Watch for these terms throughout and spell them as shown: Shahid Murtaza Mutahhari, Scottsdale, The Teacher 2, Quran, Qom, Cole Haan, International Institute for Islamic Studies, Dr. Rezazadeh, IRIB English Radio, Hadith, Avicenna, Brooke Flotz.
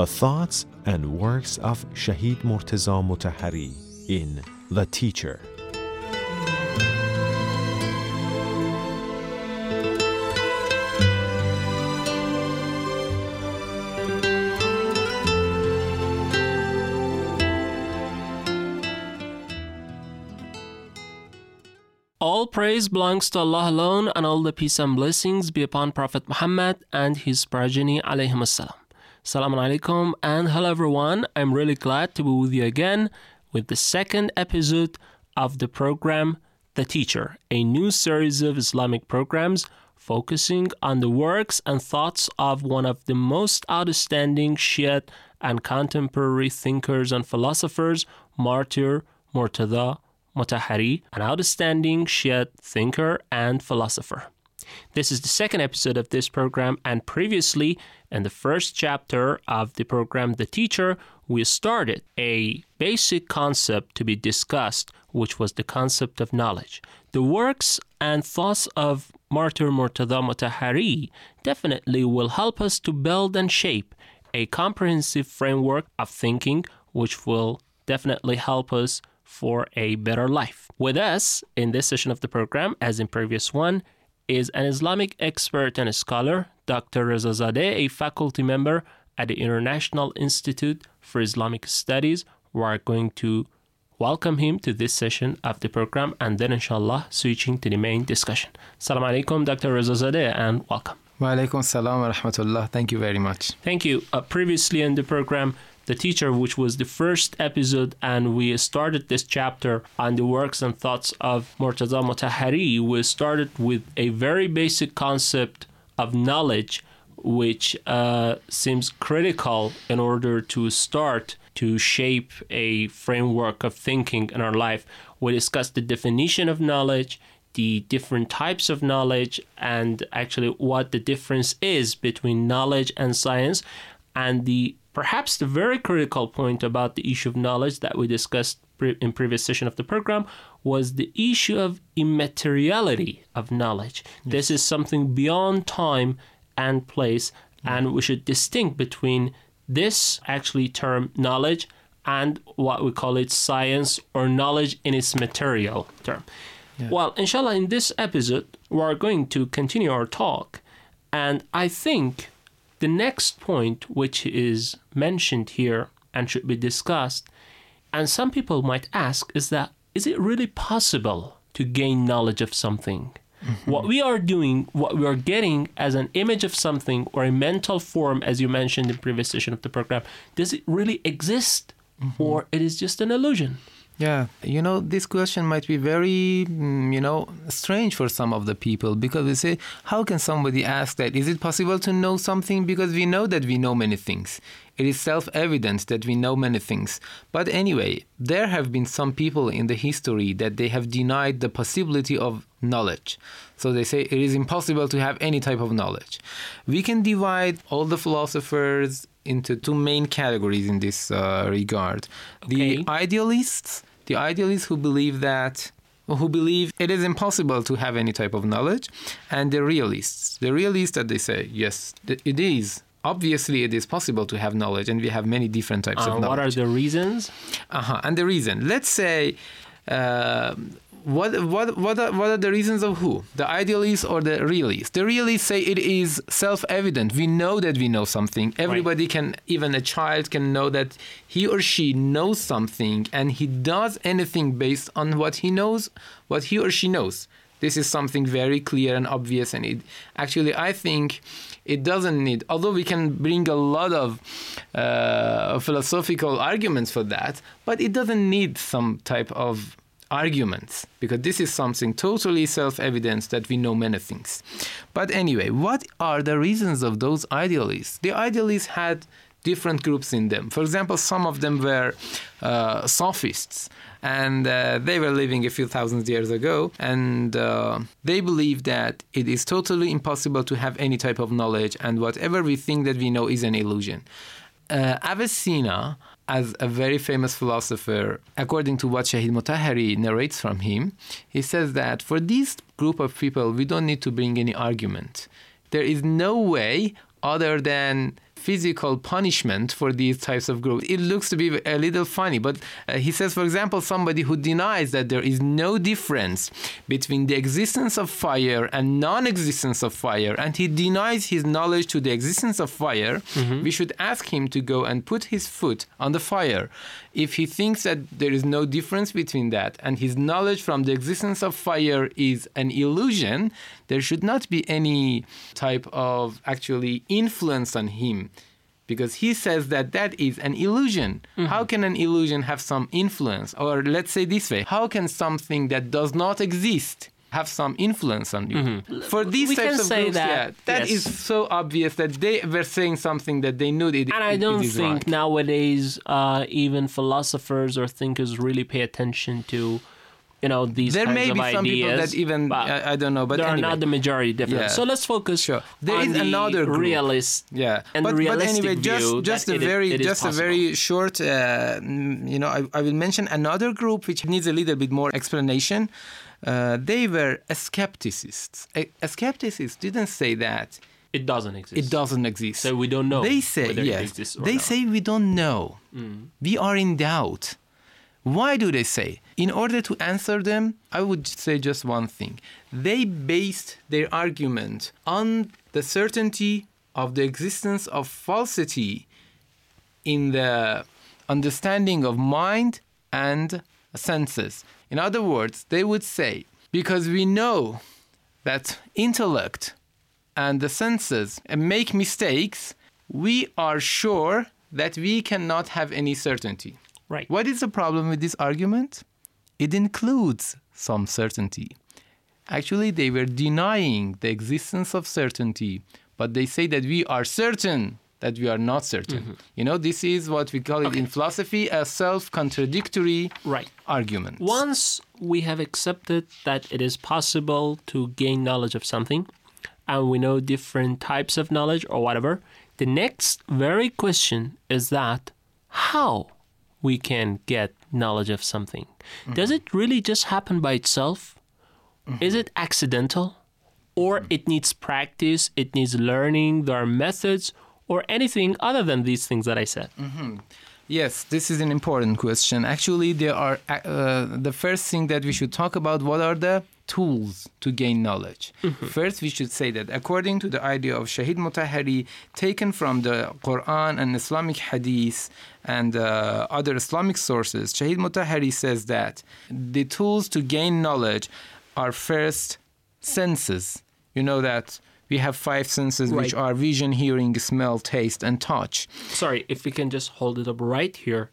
the thoughts and works of Shahid Murtaza Mutahhari in The Teacher. All praise belongs to Allah alone, and all the peace and blessings be upon Prophet Muhammad and his progeny alayhim salam. Salamun alaikum and hello everyone. I'm really glad to be with you again with the second episode of the program The Teacher, a new series of Islamic programs focusing on the works and thoughts of one of the most outstanding Shiite and contemporary thinkers and philosophers, Martyr Murtaza Mutahhari, an outstanding Shiite thinker and philosopher. This is the second episode of this program, and previously, in the first chapter of the program The Teacher, we started a basic concept to be discussed, which was the concept of knowledge. The works and thoughts of Martyr Murtaza Mutahhari definitely will help us to build and shape a comprehensive framework of thinking, which will definitely help us for a better life. With us in this session of the program, as in previous one, is an Islamic expert and scholar, Dr. Rezazadeh, a faculty member at the International Institute for Islamic Studies. We are going to welcome him to this session of the program and then, inshallah, switching to the main discussion. Assalamu alaikum, Dr. Rezazadeh, and welcome. Wa alaikum salam wa rahmatullah. Thank you very much. Thank you. Previously in the program, The Teacher, which was the first episode, and we started this chapter on the works and thoughts of Murtaza Mutahhari. We started with a very basic concept of knowledge, which seems critical in order to start to shape a framework of thinking in our life. We discussed the definition of knowledge, the different types of knowledge, and actually what the difference is between knowledge and science, and perhaps the very critical point about the issue of knowledge that we discussed in previous session of the program was the issue of immateriality of knowledge. Yes. This is something beyond time and place, and we should distinguish between this actually term knowledge and what we call it science or knowledge in its material term. Yeah. Well, inshallah, in this episode, we are going to continue our talk, and I think the next point, which is mentioned here and should be discussed, and some people might ask, is it really possible to gain knowledge of something? Mm-hmm. What we are doing, what we are getting as an image of something or a mental form, as you mentioned in the previous session of the program, does it really exist, or it is just an illusion? Yeah, this question might be very, strange for some of the people, because we say, how can somebody ask that? Is it possible to know something? Because we know that we know many things. It is self-evident that we know many things. But anyway, there have been some people in the history that they have denied the possibility of knowledge. So they say it is impossible to have any type of knowledge. We can divide all the philosophers into two main categories in this regard. Okay. The idealists who believe it is impossible to have any type of knowledge, and the realists that they say, yes, it is. Obviously, it is possible to have knowledge, and we have many different types of knowledge. What are the reasons? And the reason, let's say, What are the reasons of who? The idealists or the realists? The realists say it is self-evident. We know that we know something. Everybody can, even a child can know that he or she knows something, and he does anything based on what he knows, what he or she knows. This is something very clear and obvious, and it actually, I think, it doesn't need, although we can bring a lot of philosophical arguments for that, but it doesn't need some type of arguments, because this is something totally self-evident that we know many things. But anyway, what are the reasons of those idealists? The idealists had different groups in them. For example, some of them were sophists, and they were living a few thousand years ago, and they believed that it is totally impossible to have any type of knowledge, and whatever we think that we know is an illusion. Avicenna, as a very famous philosopher, according to what Shahid Mutahhari narrates from him, he says that for this group of people, we don't need to bring any argument. There is no way other than physical punishment for these types of groups. It looks to be a little funny, but he says, for example, somebody who denies that there is no difference between the existence of fire and non-existence of fire, and he denies his knowledge to the existence of fire, we should ask him to go and put his foot on the fire. If he thinks that there is no difference between that and his knowledge from the existence of fire is an illusion, there should not be any type of actually influence on him, because he says that that is an illusion. How can an illusion have some influence? Or let's say this way, how can something that does not exist have some influence on you? For these types of groups, that is so obvious that they were saying something that they knew it. And I don't think nowadays even philosophers or thinkers really pay attention to, you know, these there kinds of ideas. There may be some people that even, I don't know, but there are not the majority different. So let's focus on is another group. Realist and realistic view. But anyway, just a very short, you know, I will mention another group which needs a little bit more explanation. They were skepticists. Skepticists didn't say that it doesn't exist. It doesn't exist. So we don't know. They say it exists or not. They say we don't know. We are in doubt. Why do they say? In order to answer them, I would say just one thing. They based their argument on the certainty of the existence of falsity in the understanding of mind and senses. In other words, they would say, because we know that intellect and the senses make mistakes, we are sure that we cannot have any certainty. Right. What is the problem with this argument? It includes some certainty. Actually, they were denying the existence of certainty, but they say that we are certain that we are not certain. You know, this is what we call it in philosophy, a self-contradictory argument. Once we have accepted that it is possible to gain knowledge of something, and we know different types of knowledge or whatever, the next very question is that how we can get knowledge of something. Does it really just happen by itself? Is it accidental? Or it needs practice, it needs learning, there are methods, or anything other than these things that I said? Yes, this is an important question. Actually, there are the first thing that we should talk about, what are the tools to gain knowledge? First, we should say that according to the idea of Shahid Mutahhari, taken from the Quran and Islamic Hadith and other Islamic sources, Shahid Mutahhari says that the tools to gain knowledge are first senses. You know that we have five senses, which are vision, hearing, smell, taste, and touch. Sorry, if we can just hold it up right here.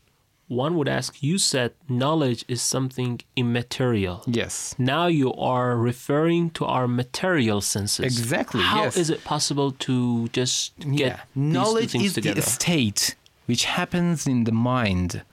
One would ask, you said knowledge is something immaterial. Yes. Now you are referring to our material senses. Exactly, How is it possible to just get knowledge these two things is together? The state which happens in the mind,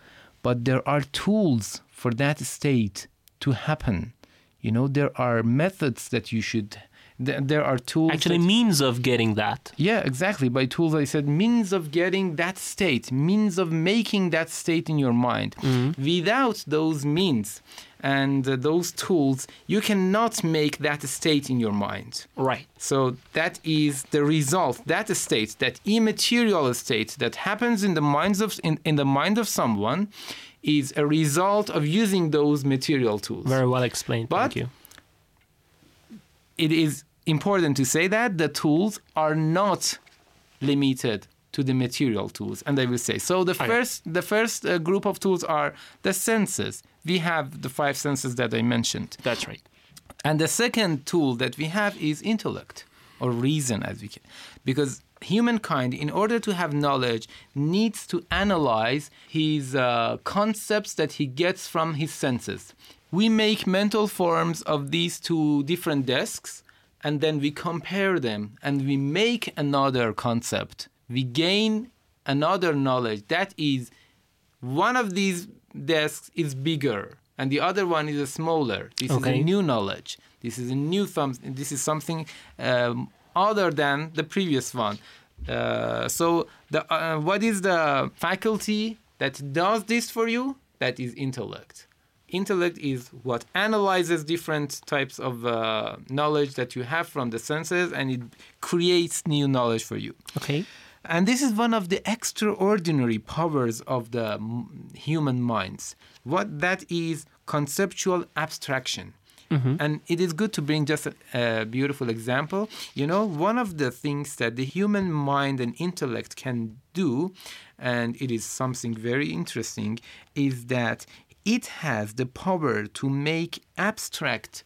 but there are tools for that state to happen. You know, there are methods that you should... There are tools... Actually, means of getting that. Yeah, exactly. By tools, I said means of getting that state, means of making that state in your mind. Without those means and those tools, you cannot make that state in your mind. Right. So that is the result, that state, that immaterial state that happens in the minds of in the mind of someone is a result of using those material tools. Very well explained. Thank you. It is important to say that the tools are not limited to the material tools, and I will say so. The first group of tools are the senses. We have the five senses that I mentioned. That's right. And the second tool that we have is intellect, or reason, as we can, because humankind, in order to have knowledge, needs to analyze his concepts that he gets from his senses. We make mental forms of these two different desks, and then we compare them, and we make another concept. We gain another knowledge. That is, one of these desks is bigger, and the other one is smaller. This is a new knowledge. This is a new This is something other than the previous one. So what is the faculty that does this for you? That is intellect. Intellect is what analyzes different types of knowledge that you have from the senses, and it creates new knowledge for you. Okay. And this is one of the extraordinary powers of the human minds. What that is conceptual abstraction. Mm-hmm. And it is good to bring just a beautiful example. You know, one of the things that the human mind and intellect can do, and it is something very interesting, is that it has the power to make abstract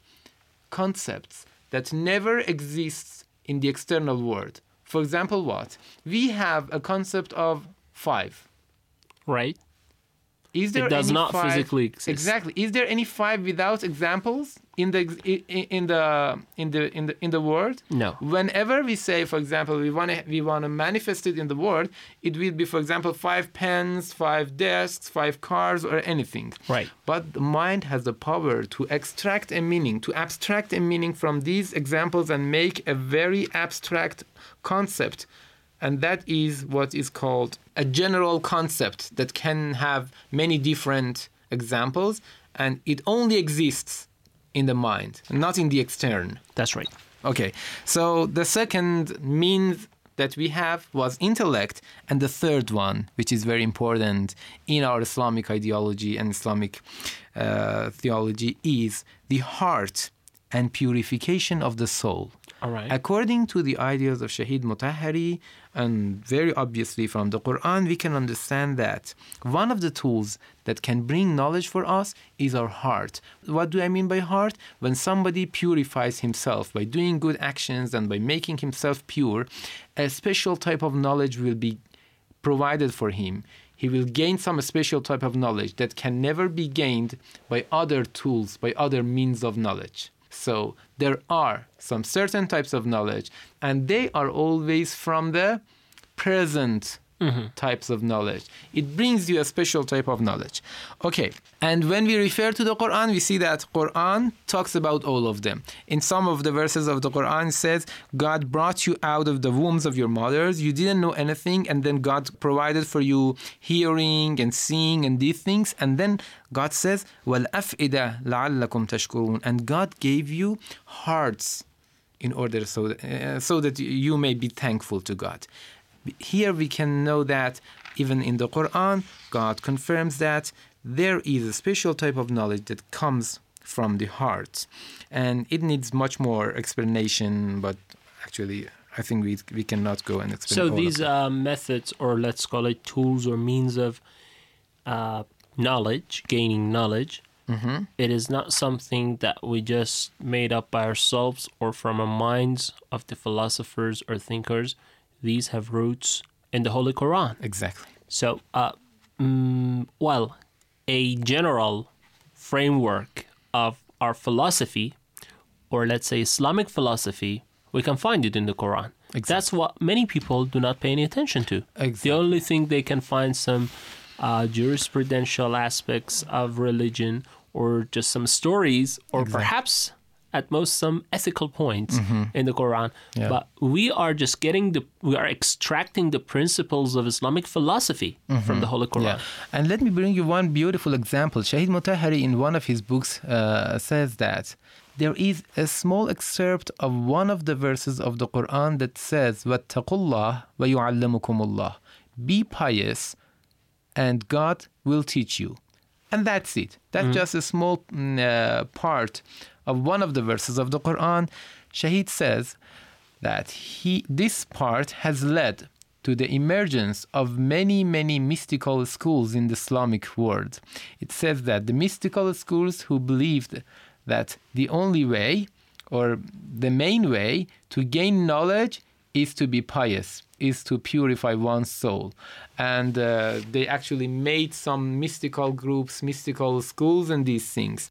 concepts that never exists in the external world. For example, what? We have a concept of 5. Right. Is there it does any not 5? Physically exist. Exactly. Is there any 5 without examples in the world? No. Whenever we say, for example, we want to manifest it in the world, it will be, for example, 5 pens, 5 desks, 5 cars, or anything. Right. But the mind has the power to extract a meaning, to abstract a meaning from these examples and make a very abstract concept. And that is what is called a general concept that can have many different examples, and it only exists in the mind, not in the extern. That's right. Okay. So the second means that we have was intellect, and the third one, which is very important in our Islamic ideology and Islamic theology, is the heart and purification of the soul. All right. According to the ideas of Shahid Mutahhari, and very obviously from the Quran, we can understand that one of the tools that can bring knowledge for us is our heart. What do I mean by heart? When somebody purifies himself by doing good actions and by making himself pure, a special type of knowledge will be provided for him. He will gain some special type of knowledge that can never be gained by other tools, by other means of knowledge. So there are some certain types of knowledge, and they are always from the present types of knowledge. It brings you a special type of knowledge. Okay, and when we refer to the Quran, we see that Quran talks about all of them. In some of the verses of the Quran, it says, God brought you out of the wombs of your mothers. You didn't know anything, and then God provided for you hearing and seeing and these things. And then God says, وَالْأَفْئِدَ لَعَلَّكُمْ تَشْكُرُونَ. And God gave you hearts in order so that you may be thankful to God. Here we can know that even in the Quran, God confirms that there is a special type of knowledge that comes from the heart. And it needs much more explanation, but actually I think we cannot go and explain all of that. So these methods, or let's call it tools or means of knowledge, gaining knowledge, it is not something that we just made up by ourselves or from our minds of the philosophers or thinkers. These have roots in the Holy Quran. Exactly. So, a general framework of our philosophy, or let's say Islamic philosophy, we can find it in the Quran. Exactly. That's what many people do not pay any attention to. Exactly. The only thing they can find some jurisprudential aspects of religion, or just some stories, or perhaps at most some ethical points in the Quran. Yeah. But we are extracting the principles of Islamic philosophy from the Holy Quran. Yeah. And let me bring you one beautiful example. Shahid Mutahhari in one of his books says that there is a small excerpt of one of the verses of the Quran that says, وَاتَّقُوا اللَّهَ وَيُعَلَّمُكُمُ اللَّهُ. Be pious and God will teach you. And that's it. That's just a small part of one of the verses of the Quran. Shahid says that this part has led to the emergence of many, many mystical schools in the Islamic world. It says that the mystical schools who believed that the only way, or the main way, to gain knowledge is to be pious, is to purify one's soul. And they actually made some mystical groups, mystical schools, and these things.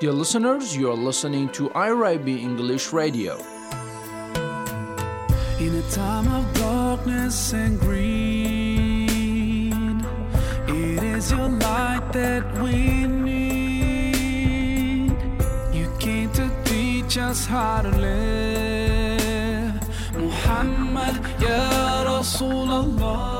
Dear listeners, you are listening to IRIB English Radio. In a time of darkness and greed, it is your light that we need. You came to teach us how to live. Muhammad, Ya Rasul. رسول الله.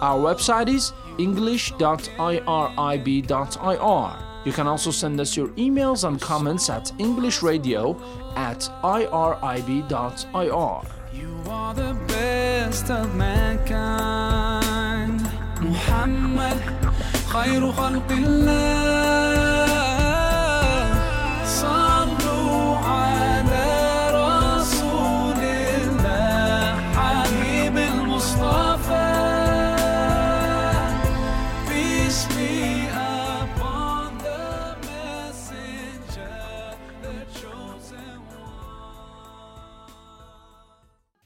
Our website is english.irib.ir. You can also send us your emails and comments at englishradio@irib.ir. You are the best of mankind. Muhammad, khayru khalqillah. Sallu ala rasulillah, habib al-Mustafa. Peace be upon the messenger, the chosen one.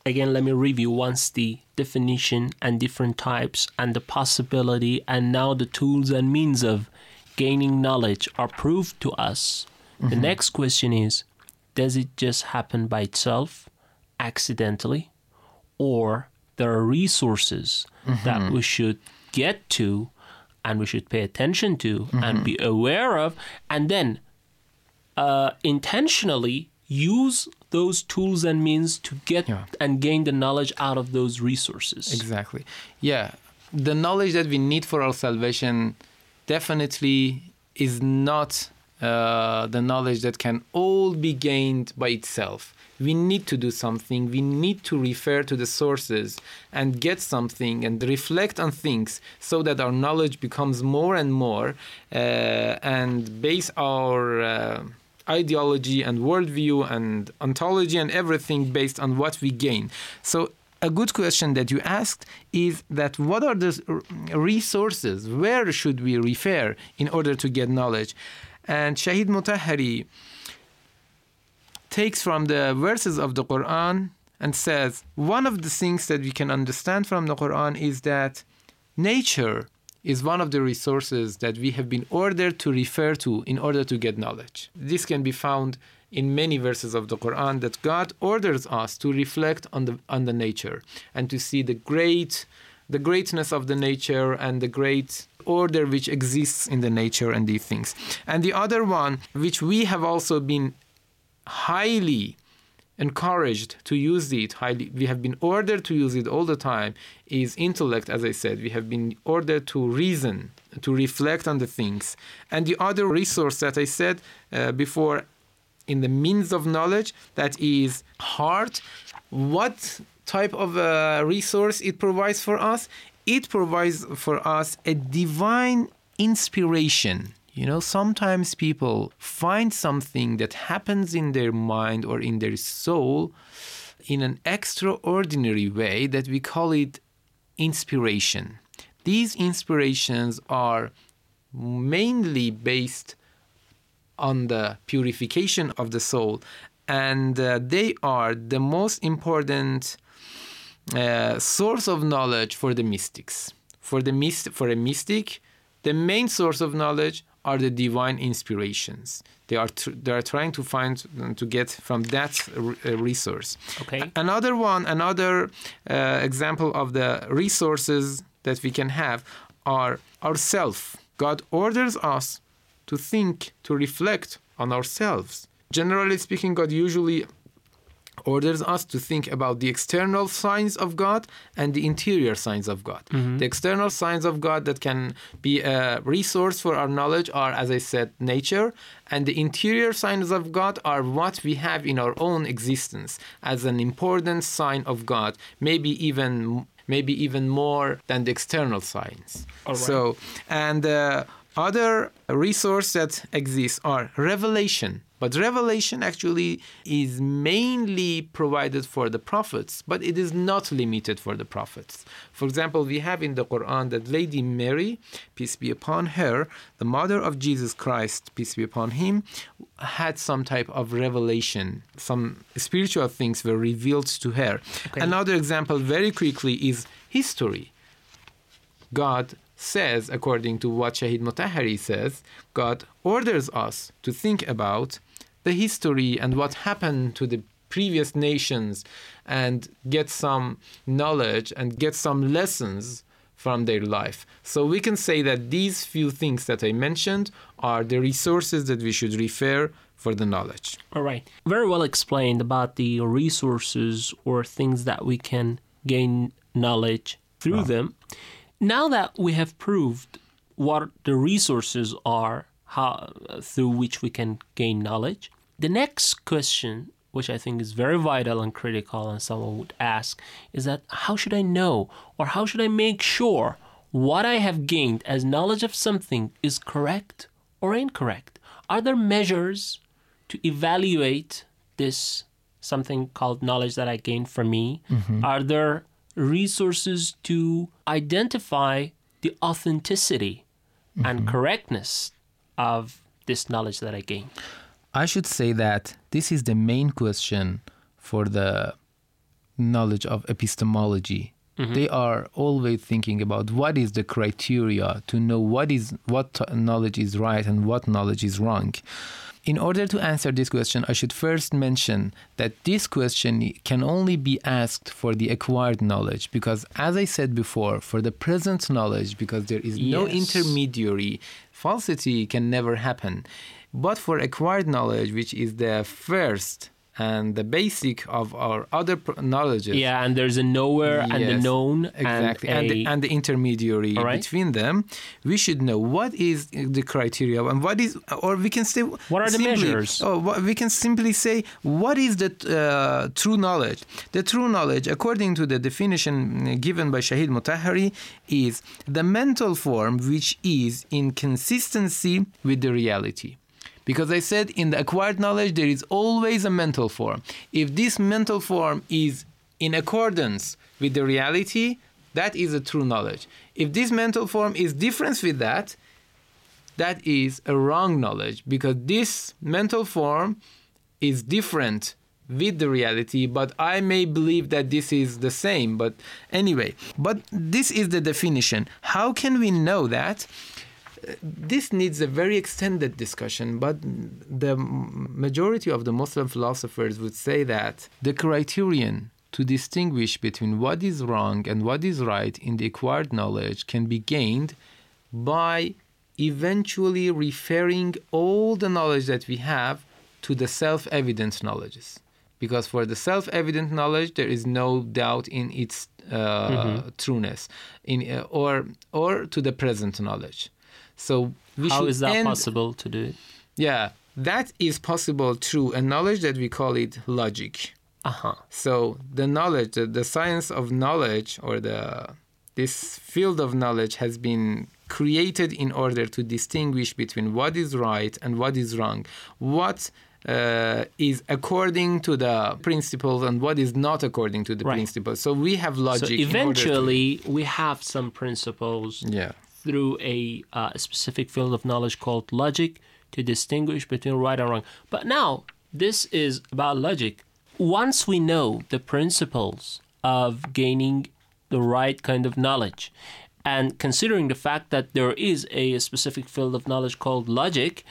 Again, let me review once the definition and different types and the possibility, and now the tools and means of gaining knowledge are proved to us. Mm-hmm. The next question is, does it just happen by itself, accidentally, or there are resources mm-hmm. that we should get to and we should pay attention to mm-hmm. and be aware of, and then intentionally use those tools and means to get and gain the knowledge out of those resources. Exactly. Yeah. The knowledge that we need for our salvation definitely is not the knowledge that can all be gained by itself. We need to do something. We need to refer to the sources and get something and reflect on things so that our knowledge becomes more and more and base our... ideology and worldview and ontology and everything based on what we gain. So a good question that you asked is that what are the resources? Where should we refer in order to get knowledge? And Shahid Mutahhari takes from the verses of the Quran and says, one of the things that we can understand from the Quran is that nature is one of the resources that we have been ordered to refer to in order to get knowledge. This can be found in many verses of the Quran that God orders us to reflect on the nature and to see the greatness of the nature and the great order which exists in the nature and these things. And the other one, which we have also been highly encouraged to use it highly, we have been ordered to use it all the time, is intellect. As I said, we have been ordered to reason, to reflect on the things. And the other resource that I said before in the means of knowledge, that is heart. What type of resource it provides for us? It provides for us a divine inspiration. You know, sometimes people find something that happens in their mind or in their soul in an extraordinary way that we call it inspiration. These inspirations are mainly based on the purification of the soul, and they are the most important source of knowledge for the mystics. For a mystic, the main source of knowledge are the divine inspirations. They are trying to get from that resource. Okay. Another example of the resources that we can have are ourselves. God orders us to think, to reflect on ourselves. Generally speaking, God usually orders us to think about the external signs of God and the interior signs of God. Mm-hmm. The external signs of God that can be a resource for our knowledge are, as I said, nature, and the interior signs of God are what we have in our own existence as an important sign of God, maybe even more than the external signs. All right. So, and other resources that exist are revelation. But revelation actually is mainly provided for the prophets, but it is not limited for the prophets. For example, we have in the Quran that Lady Mary, peace be upon her, the mother of Jesus Christ, peace be upon him, had some type of revelation. Some spiritual things were revealed to her. Okay. Another example very quickly is history. God says, according to what Shahid Mutahhari says, God orders us to think about the history and what happened to the previous nations and get some knowledge and get some lessons from their life. So we can say that these few things that I mentioned are the resources that we should refer for the knowledge. All right. Very well explained about the resources or things that we can gain knowledge through them. Now that we have proved what the resources are, how, through which we can gain knowledge, the next question, which I think is very vital and critical and someone would ask, is that how should I know or how should I make sure what I have gained as knowledge of something is correct or incorrect? Are there measures to evaluate this something called knowledge that I gained from me? Mm-hmm. Are there resources to identify the authenticity mm-hmm. and correctness of this knowledge that I gained? I should say that this is the main question for the knowledge of epistemology. Mm-hmm. They are always thinking about what is the criteria to know what knowledge is right and what knowledge is wrong. In order to answer this question, I should first mention that this question can only be asked for the acquired knowledge because, as I said before, for the present knowledge, because there is no intermediary, falsity can never happen. But for acquired knowledge, which is the first and the basic of our other knowledges. Yeah, and there's a knower and the known. Exactly, and the intermediary between them. We should know what is the criteria and what is, or we can say... What are the measures? We can simply say, what is the true knowledge? The true knowledge, according to the definition given by Shahid Mutahhari, is the mental form which is in consistency with the reality. Because I said in the acquired knowledge, there is always a mental form. If this mental form is in accordance with the reality, that is a true knowledge. If this mental form is different with that, that is a wrong knowledge. Because this mental form is different with the reality, but I may believe that this is the same. But anyway, but this is the definition. How can we know that? This needs a very extended discussion, but the majority of the Muslim philosophers would say that the criterion to distinguish between what is wrong and what is right in the acquired knowledge can be gained by eventually referring all the knowledge that we have to the self-evident knowledges. Because for the self-evident knowledge, there is no doubt in its trueness, or to the present knowledge. So how is that possible to do it? Yeah, that is possible through a knowledge that we call it logic. So the knowledge, the science of knowledge, or this field of knowledge has been created in order to distinguish between what is right and what is wrong, what is according to the principles and what is not according to the principles. So we have logic. So eventually, we have some principles. Yeah. Through a specific field of knowledge called logic to distinguish between right and wrong. But now, this is about logic. Once we know the principles of gaining the right kind of knowledge, and considering the fact that there is a specific field of knowledge called logic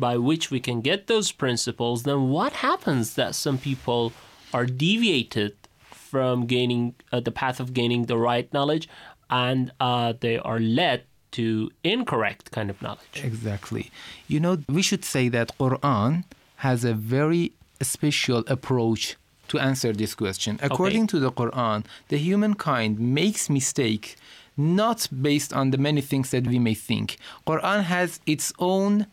by which we can get those principles, then what happens that some people are deviated from gaining the path of gaining the right knowledge, and they are led to incorrect kind of knowledge? Exactly. You know, we should say that Quran has a very special approach to answer this question. According to the Quran, the humankind makes mistake not based on the many things that we may think. Quran has its own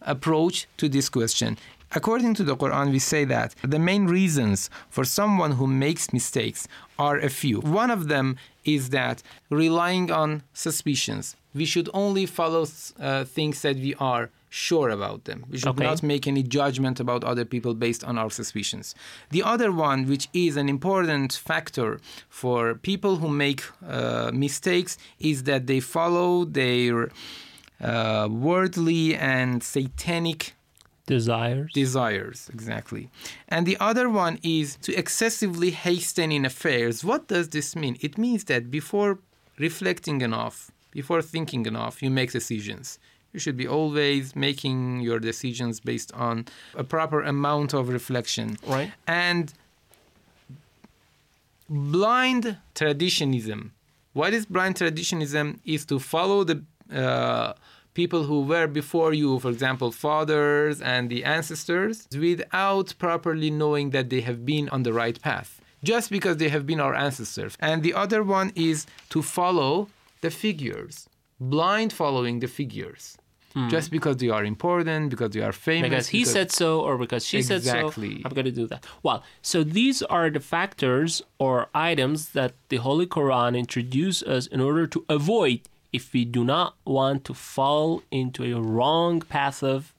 approach to this question. According to the Quran, we say that the main reasons for someone who makes mistakes are a few. One of them is that relying on suspicions. We should only follow things that we are sure about them. We should not make any judgment about other people based on our suspicions. The other one, which is an important factor for people who make mistakes, is that they follow their worldly and satanic desires. Desires, exactly. And the other one is to excessively hasten in affairs. What does this mean? It means that before reflecting enough, before thinking enough, you make decisions. You should be always making your decisions based on a proper amount of reflection. Right. And blind traditionism. What is blind traditionism? Is to follow the people who were before you, for example, fathers and the ancestors, without properly knowing that they have been on the right path. just because they have been our ancestors. And the other one is to follow the figures, blind following the figures, just because they are important, because they are famous. Because he said so, or because she said so, I'm going to do that. Well, so these are the factors or items that the Holy Quran introduces us in order to avoid if we do not want to fall into a wrong path of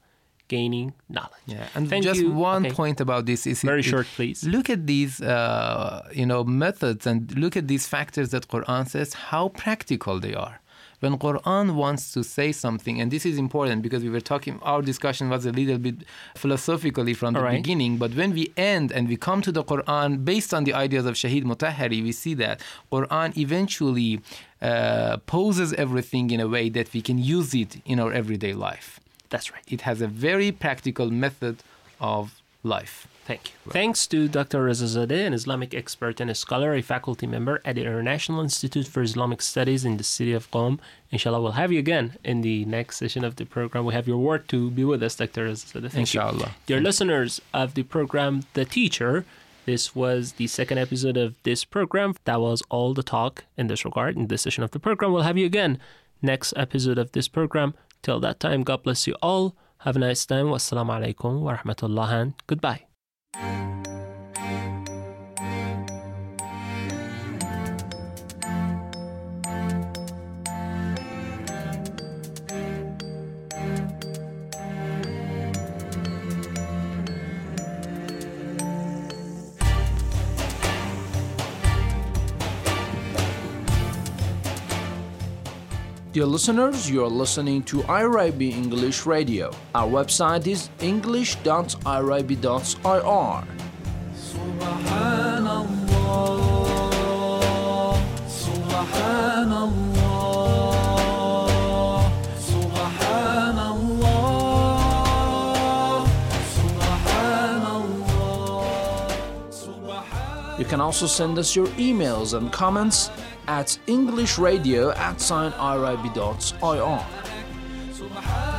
gaining knowledge. Yeah, and One point about this is very short, please. Look at these, methods, and look at these factors that Quran says. How practical they are. When Quran wants to say something, and this is important because we were talking, our discussion was a little bit philosophically from the beginning, but when we end and we come to the Quran, based on the ideas of Shahid Mutahhari, we see that Quran eventually poses everything in a way that we can use it in our everyday life. That's right. It has a very practical method of life. Thank you. Right. Thanks to Dr. Rezazadeh, an Islamic expert and a scholar, a faculty member at the International Institute for Islamic Studies in the city of Qom. Inshallah, we'll have you again in the next session of the program. We have your word to be with us, Dr. Rezazadeh. Thank Inshallah. You. Dear listeners of the program, The Teacher, this was the second episode of this program. That was all the talk in this regard. In this session of the program, we'll have you again next episode of this program. Till that time, God bless you all. Have a nice time. Wassalamu alaikum wa rahmatullah and goodbye. Dear listeners, you are listening to IRIB English Radio. Our website is english.irib.ir. Subhanallah, Subhanallah, Subhanallah, Subhanallah. You can also send us your emails and comments at englishradio@irib.ir.